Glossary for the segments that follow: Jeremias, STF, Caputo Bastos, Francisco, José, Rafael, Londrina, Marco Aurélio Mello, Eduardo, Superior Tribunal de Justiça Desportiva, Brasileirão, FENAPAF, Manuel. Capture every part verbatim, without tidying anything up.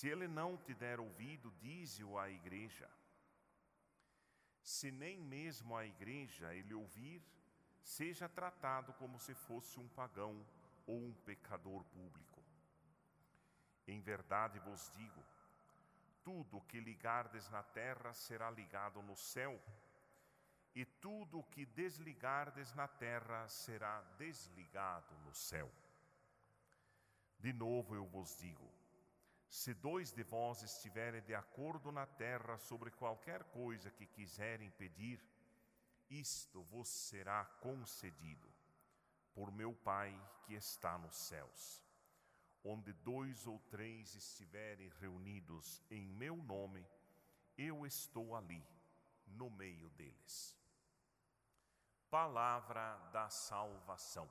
Se ele não te der ouvido, dize-o à igreja. Se nem mesmo a igreja ele ouvir, seja tratado como se fosse um pagão ou um pecador público. Em verdade vos digo, tudo o que ligardes na terra será ligado no céu, e tudo o que desligardes na terra será desligado no céu. De novo eu vos digo, se dois de vós estiverem de acordo na terra sobre qualquer coisa que quiserem pedir, isto vos será concedido, por meu Pai que está nos céus. Onde dois ou três estiverem reunidos em meu nome, eu estou ali, no meio deles. Palavra da salvação.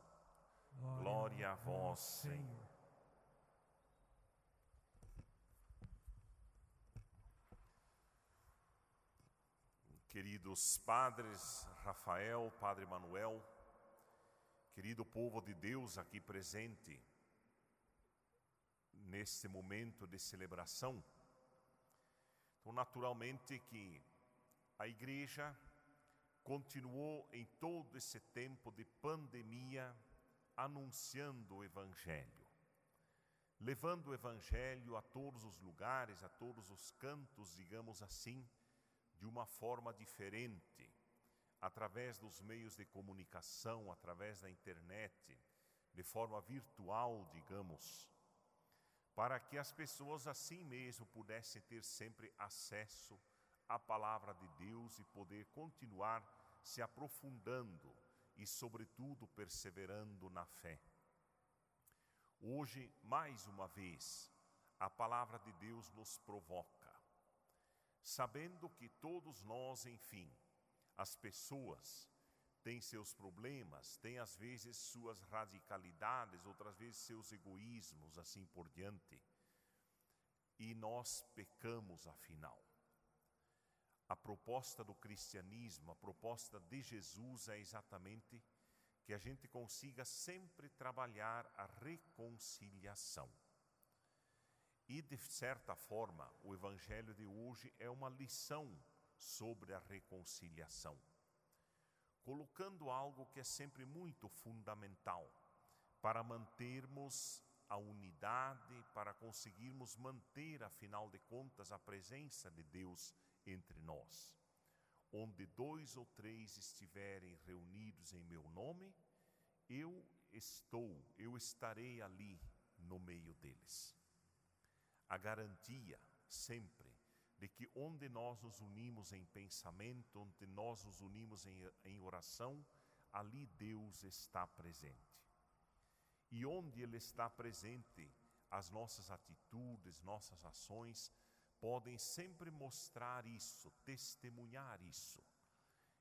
Glória, Glória a vós, Senhor. Queridos padres Rafael, padre Manuel, querido povo de Deus aqui presente, neste momento de celebração, então naturalmente que a igreja continuou em todo esse tempo de pandemia anunciando o evangelho, levando o evangelho a todos os lugares, a todos os cantos, digamos assim, de uma forma diferente, através dos meios de comunicação, através da internet, de forma virtual, digamos, para que as pessoas assim mesmo pudessem ter sempre acesso à palavra de Deus e poder continuar se aprofundando e, sobretudo, perseverando na fé. Hoje, mais uma vez, a palavra de Deus nos provoca, sabendo que todos nós, enfim, as pessoas têm seus problemas, têm às vezes suas radicalidades, outras vezes seus egoísmos, assim por diante. E nós pecamos, afinal. A proposta do cristianismo, a proposta de Jesus é exatamente que a gente consiga sempre trabalhar a reconciliação. E, de certa forma, o evangelho de hoje é uma lição sobre a reconciliação, colocando algo que é sempre muito fundamental para mantermos a unidade, para conseguirmos manter, afinal de contas, a presença de Deus entre nós. Onde dois ou três estiverem reunidos em meu nome, eu estou, eu estarei ali no meio deles. A garantia sempre de que onde nós nos unimos em pensamento, onde nós nos unimos em, em oração, ali Deus está presente. E onde Ele está presente, as nossas atitudes, nossas ações podem sempre mostrar isso, testemunhar isso.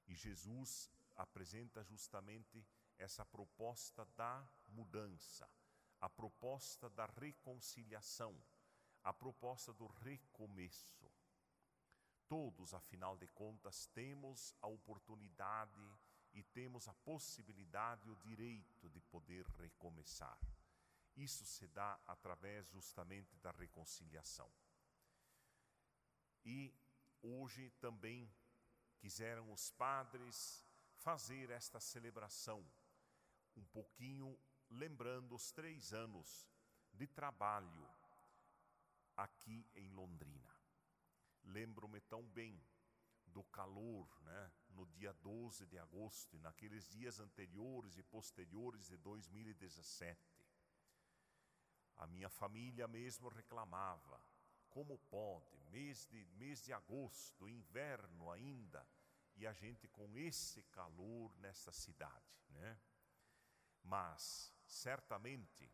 E Jesus apresenta justamente essa proposta da mudança, a proposta da reconciliação, a proposta do recomeço. Todos, afinal de contas, temos a oportunidade e temos a possibilidade e o direito de poder recomeçar. Isso se dá através justamente da reconciliação. E hoje também quiseram os padres fazer esta celebração, um pouquinho lembrando os três anos de trabalho aqui em Londrina. Lembro-me tão bem do calor, né, no dia doze de agosto e naqueles dias anteriores e posteriores de dois mil e dezessete. A minha família mesmo reclamava, como pode, mês de, mês de agosto, inverno ainda, e a gente com esse calor nesta cidade, né? Mas, certamente,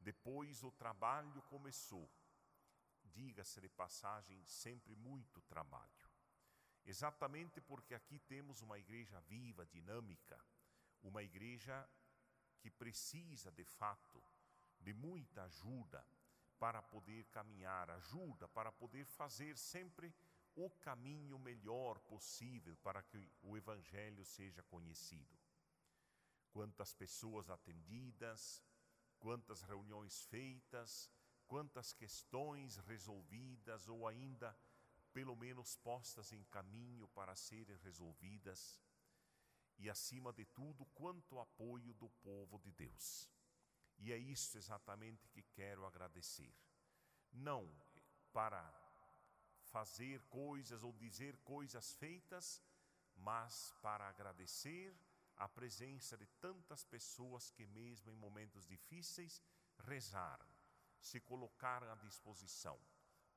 depois o trabalho começou. Diga-se de passagem, sempre muito trabalho. Exatamente porque aqui temos uma igreja viva, dinâmica, uma igreja que precisa, de fato, de muita ajuda para poder caminhar, ajuda para poder fazer sempre o caminho melhor possível para que o evangelho seja conhecido. Quantas pessoas atendidas, quantas reuniões feitas, quantas questões resolvidas ou ainda pelo menos postas em caminho para serem resolvidas, e acima de tudo, quanto apoio do povo de Deus. E é isso exatamente que quero agradecer. Não para fazer coisas ou dizer coisas feitas, mas para agradecer a presença de tantas pessoas que mesmo em momentos difíceis rezaram, se colocaram à disposição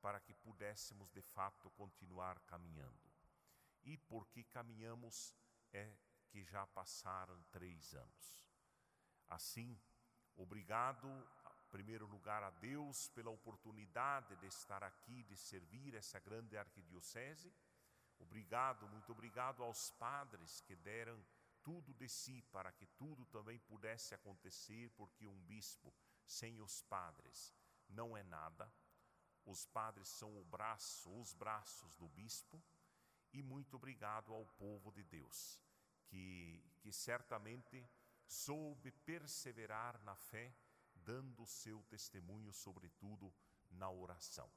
para que pudéssemos de fato continuar caminhando. E porque caminhamos é que já passaram três anos. Assim, obrigado, em primeiro lugar, a Deus pela oportunidade de estar aqui, de servir essa grande arquidiocese. Obrigado, muito obrigado aos padres que deram tudo de si para que tudo também pudesse acontecer, porque um bispo sem os padres não é nada. Os padres são o braço, os braços do bispo. E muito obrigado ao povo de Deus, que, que certamente soube perseverar na fé, dando o seu testemunho, sobretudo na oração.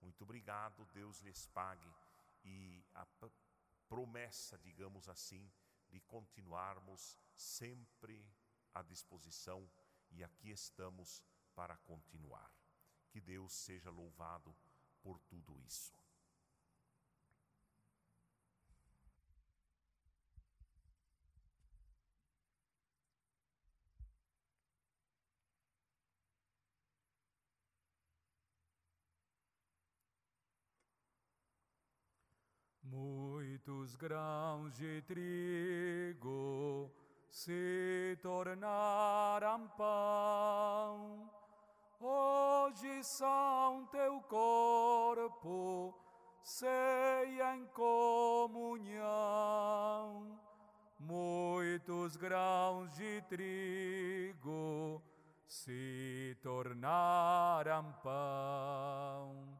Muito obrigado, Deus lhes pague, e a promessa, digamos assim, de continuarmos sempre à disposição, e aqui estamos para continuar. Que Deus seja louvado por tudo isso. Muitos grãos de trigo se tornaram pão, hoje são teu corpo, ceia em comunhão. Muitos grãos de trigo se tornaram pão.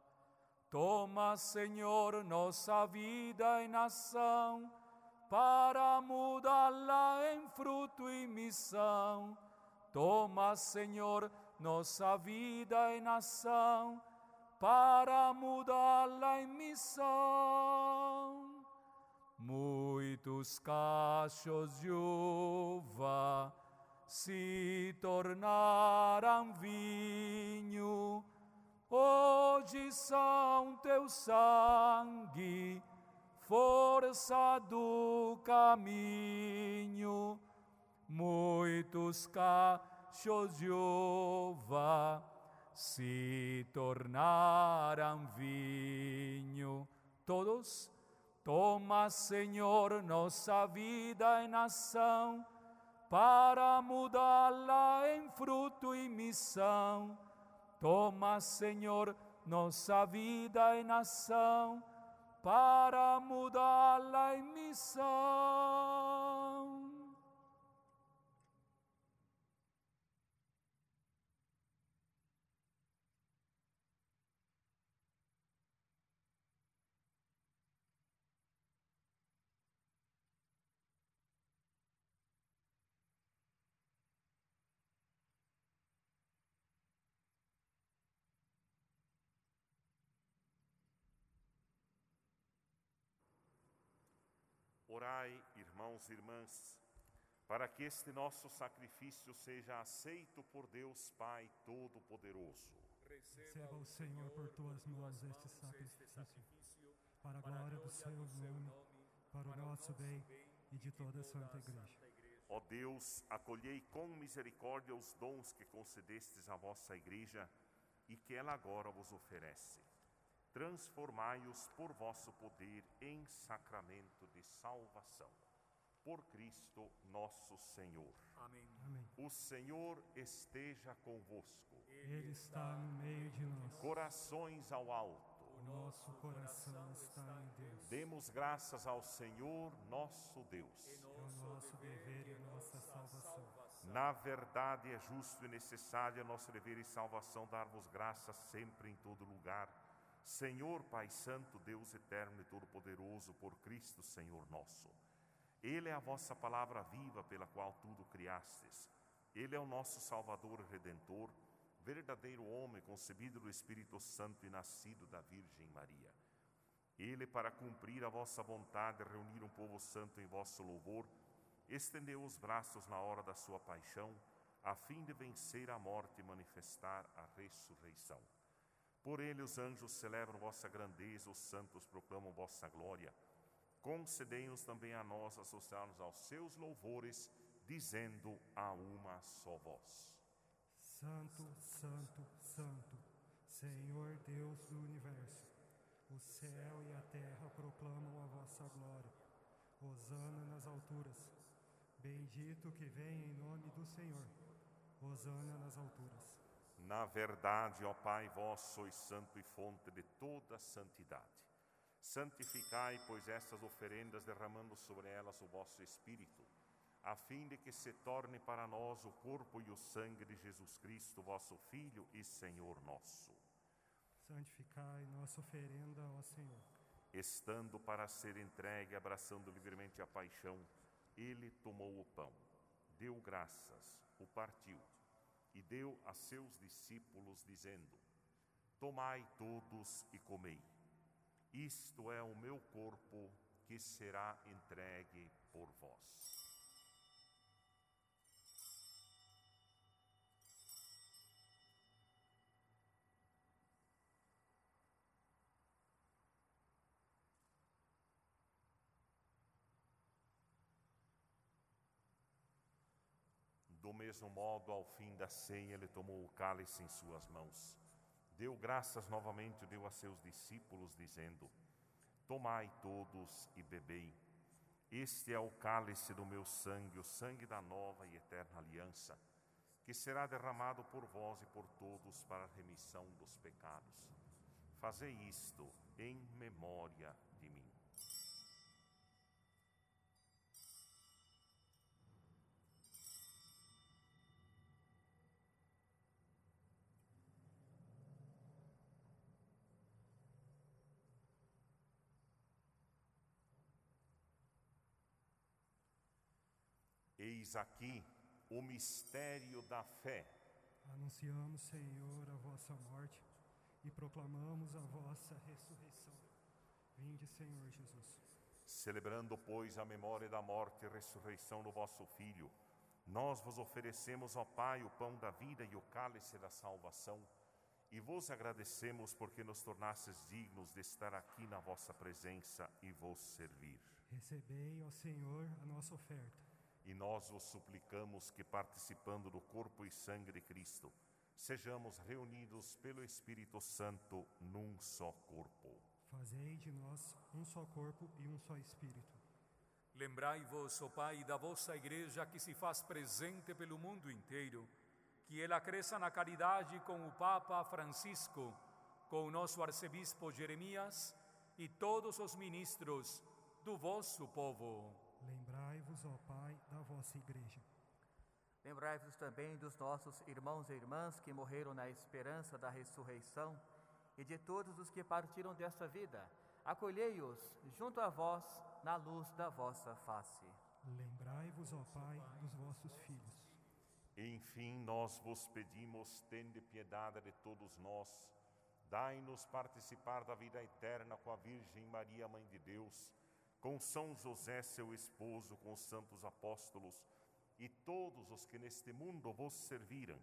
Toma, Senhor, nossa vida e nação, para mudá-la em fruto e missão. Toma, Senhor, nossa vida e nação, para mudá-la em missão. Muitos cachos de uva se tornaram vinho, hoje são teu sangue, força do caminho. Muitos cachos de uva se tornaram vinho. Todos? Toma, Senhor, nossa vida e nação, para mudá-la em fruto e missão. Toma, Senhor, nossa vida e nação, para mudá-la em missão. Orai, irmãos e irmãs, para que este nosso sacrifício seja aceito por Deus Pai Todo-Poderoso. Receba, o Senhor, por tuas mãos este sacrifício, para a glória do seu nome, para o nosso bem e de toda a Santa Igreja. Ó Deus, acolhei com misericórdia os dons que concedestes à vossa Igreja e que ela agora vos oferece. Transformai-os por vosso poder em sacramento de salvação. Por Cristo nosso Senhor. Amém. Amém. O Senhor esteja convosco. Ele está no meio de nós. Corações ao alto. O nosso coração está em Deus. Demos graças ao Senhor nosso Deus. É o nosso dever e a nossa salvação. Na verdade, é justo e necessário, é nosso dever e salvação, darmos graças sempre em todo lugar, Senhor, Pai Santo, Deus Eterno e Todo-Poderoso, por Cristo, Senhor nosso. Ele é a vossa palavra viva pela qual tudo criastes. Ele é o nosso Salvador e Redentor, verdadeiro homem concebido do Espírito Santo e nascido da Virgem Maria. Ele, para cumprir a vossa vontade, reunir um povo santo em vosso louvor, estendeu os braços na hora da sua paixão, a fim de vencer a morte e manifestar a ressurreição. Por ele os anjos celebram vossa grandeza, os santos proclamam vossa glória. Concedei-nos também a nós associar-nos aos seus louvores, dizendo a uma só voz: Santo, Santo, Santo, Senhor Deus do universo, o céu e a terra proclamam a vossa glória. Hosana nas alturas. Bendito que vem em nome do Senhor. Hosana nas alturas. Na verdade, ó Pai, vós sois santo e fonte de toda santidade. Santificai, pois, estas oferendas, derramando sobre elas o vosso Espírito, a fim de que se torne para nós o corpo e o sangue de Jesus Cristo, vosso Filho e Senhor nosso. Santificai nossa oferenda, ó Senhor. Estando para ser entregue, abraçando livremente a paixão, ele tomou o pão, deu graças, o partiu e deu a seus discípulos, dizendo: Tomai todos e comei. Isto é o meu corpo, que será entregue por vós. Do mesmo modo, ao fim da ceia, ele tomou o cálice em suas mãos, deu graças novamente, deu a seus discípulos, dizendo: Tomai todos e bebei. Este é o cálice do meu sangue, o sangue da nova e eterna aliança, que será derramado por vós e por todos para a remissão dos pecados. Fazei isto em memória de mim. Eis aqui o mistério da fé. Anunciamos, Senhor, a vossa morte e proclamamos a vossa ressurreição. Vinde, Senhor Jesus. Celebrando, pois, a memória da morte e ressurreição do vosso Filho, nós vos oferecemos, ó Pai, o pão da vida e o cálice da salvação, e vos agradecemos porque nos tornastes dignos de estar aqui na vossa presença e vos servir. Recebei, ó Senhor, a nossa oferta. E nós vos suplicamos que, participando do corpo e sangue de Cristo, sejamos reunidos pelo Espírito Santo num só corpo. Fazei de nós um só corpo e um só Espírito. Lembrai-vos, ó Pai, da vossa Igreja que se faz presente pelo mundo inteiro, que ela cresça na caridade com o Papa Francisco, com o nosso arcebispo Jeremias e todos os ministros do vosso povo. Lembrai-vos, ó Pai, da vossa Igreja. Lembrai-vos também dos nossos irmãos e irmãs que morreram na esperança da ressurreição e de todos os que partiram desta vida. Acolhei-os junto a vós na luz da vossa face. Lembrai-vos, ó Pai, dos vossos filhos. Enfim, nós vos pedimos, tende piedade de todos nós. Dai-nos participar da vida eterna com a Virgem Maria, Mãe de Deus, com São José, seu esposo, com os santos apóstolos e todos os que neste mundo vos serviram,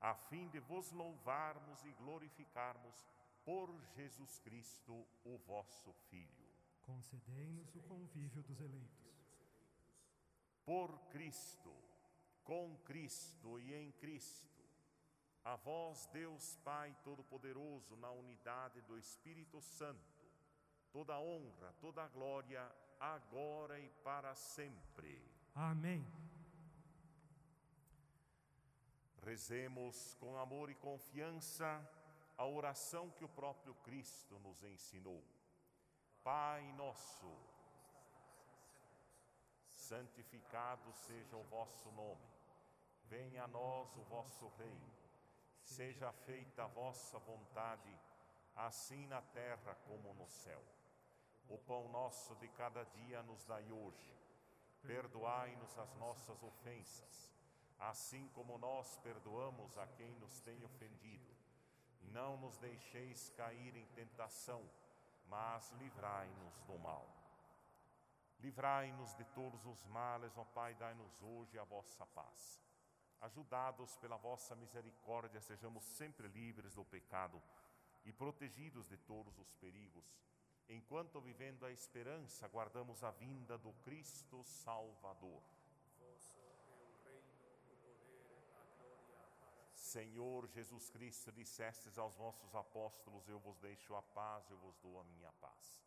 a fim de vos louvarmos e glorificarmos por Jesus Cristo, o vosso Filho. Concedei-nos o convívio dos eleitos. Por Cristo, com Cristo e em Cristo, a vós, Deus Pai Todo-Poderoso, na unidade do Espírito Santo, toda a honra, toda a glória, agora e para sempre. Amém. Rezemos com amor e confiança a oração que o próprio Cristo nos ensinou. Pai nosso, santificado seja o vosso nome. Venha a nós o vosso reino. Seja feita a vossa vontade, assim na terra como no céu. O pão nosso de cada dia nos dai hoje. Perdoai-nos as nossas ofensas, assim como nós perdoamos a quem nos tem ofendido. Não nos deixeis cair em tentação, mas livrai-nos do mal. Livrai-nos de todos os males, ó Pai, dai-nos hoje a vossa paz. Ajudados pela vossa misericórdia, sejamos sempre livres do pecado e protegidos de todos os perigos. Enquanto vivendo a esperança, guardamos a vinda do Cristo Salvador. Vosso é o reino, o poder, a glória para sempre. Senhor Jesus Cristo, dissestes aos vossos apóstolos: eu vos deixo a paz, eu vos dou a minha paz.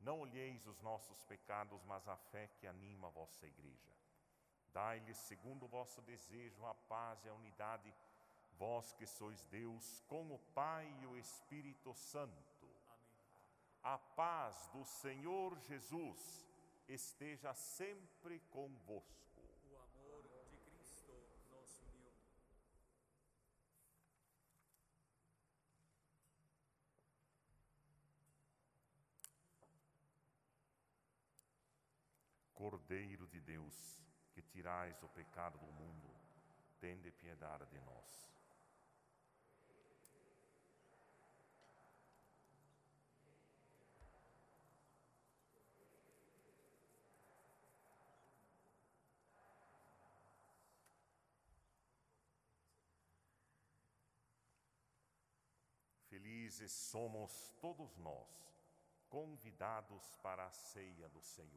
Não olheis os nossos pecados, mas a fé que anima a vossa igreja. Dai-lhes, segundo o vosso desejo, a paz e a unidade, vós que sois Deus, com o Pai e o Espírito Santo. Amém. A paz do Senhor Jesus esteja sempre convosco. O amor de Cristo nos uniu. Cordeiro de Deus, que tirais o pecado do mundo, tende piedade de nós. Felizes somos todos nós, convidados para a ceia do Senhor.